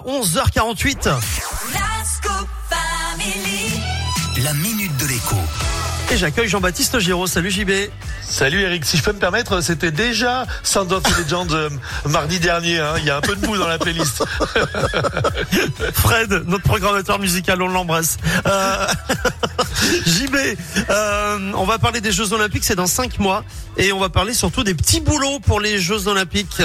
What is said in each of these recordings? à 11h48. La minute de l'éco. Et j'accueille Jean-Baptiste Giraud. Salut JB. Salut Eric. Si je peux me permettre, c'était déjà Sound of the Legend mardi dernier. Il y a un peu de boue dans la playlist. Fred, notre programmateur musical, on l'embrasse. JB, on va parler des Jeux Olympiques, c'est dans 5 mois. Et on va parler surtout des petits boulots pour les Jeux Olympiques.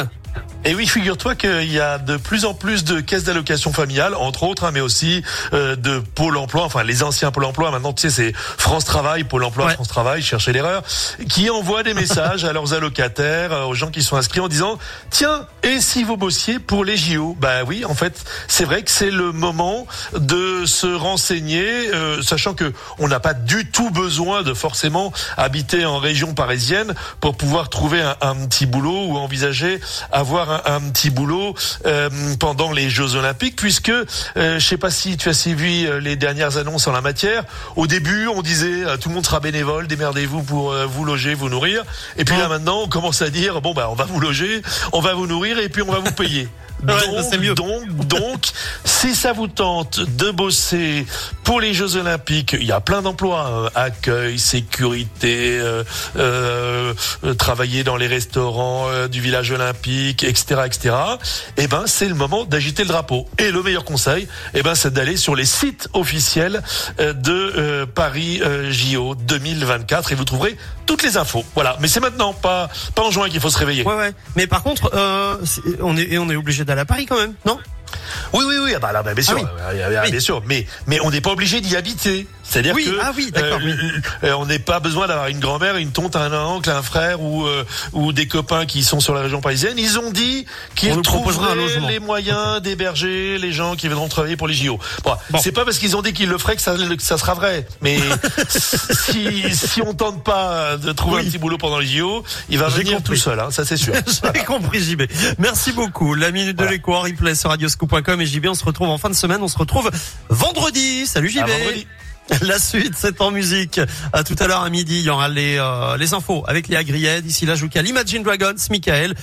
Et oui, figure-toi qu'il y a de plus en plus de caisses d'allocation familiale, entre autres, mais aussi de Pôle emploi, enfin les anciens Pôle emploi, maintenant tu sais c'est France Travail, Pôle emploi, ouais. France Travail, cherchez l'erreur, qui envoient des messages à leurs allocataires, aux gens qui sont inscrits en disant « Tiens, et si vous bossiez pour les JO ?» Bah oui, en fait, c'est vrai que c'est le moment de se renseigner, sachant que on n'a pas du tout besoin de forcément habiter en région parisienne pour pouvoir trouver un petit boulot ou envisager avoir un petit boulot pendant les Jeux Olympiques, puisque je sais pas si tu as suivi les dernières annonces en la matière. Au début, on disait tout le monde sera bénévole, démerdez-vous pour vous loger, vous nourrir. Et puis là maintenant, on commence à dire bon bah on va vous loger, on va vous nourrir et puis on va vous payer. Donc, si ça vous tente de bosser pour les Jeux Olympiques, il y a plein d'emplois, accueil, sécurité, travailler dans les restaurants du village olympique, etc. Eh ben, c'est le moment d'agiter le drapeau. Et le meilleur conseil, eh ben, c'est d'aller sur les sites officiels de Paris JO 2024 et vous trouverez toutes les infos. Voilà. Mais c'est maintenant, pas en juin qu'il faut se réveiller. Ouais. Mais par contre, on est obligé d'aller à Paris quand même, non ? Oui. Ah bah là, bien sûr, bien sûr. Mais on n'est pas obligé d'y habiter. C'est-à-dire que on n'est pas besoin d'avoir une grand-mère, une tonte, un oncle, un frère ou des copains qui sont sur la région parisienne. Ils ont dit qu'ils trouveraient les moyens d'héberger les gens qui viendront travailler pour les JO. Bon. C'est pas parce qu'ils ont dit qu'ils le feraient que ça sera vrai. Mais si on tente pas de trouver un petit boulot pendant les JO, il va venir tout seul. Ça c'est sûr. J'ai compris, JB. Merci beaucoup. La minute de l'éco en replay sur radioscoop.com et JB. On se retrouve en fin de semaine. On se retrouve vendredi. Salut JB. La suite, c'est en musique. À tout à l'heure à midi, il y aura les infos avec Léa Gried. D'ici là, je vous cale Imagine Dragons, Mickaël.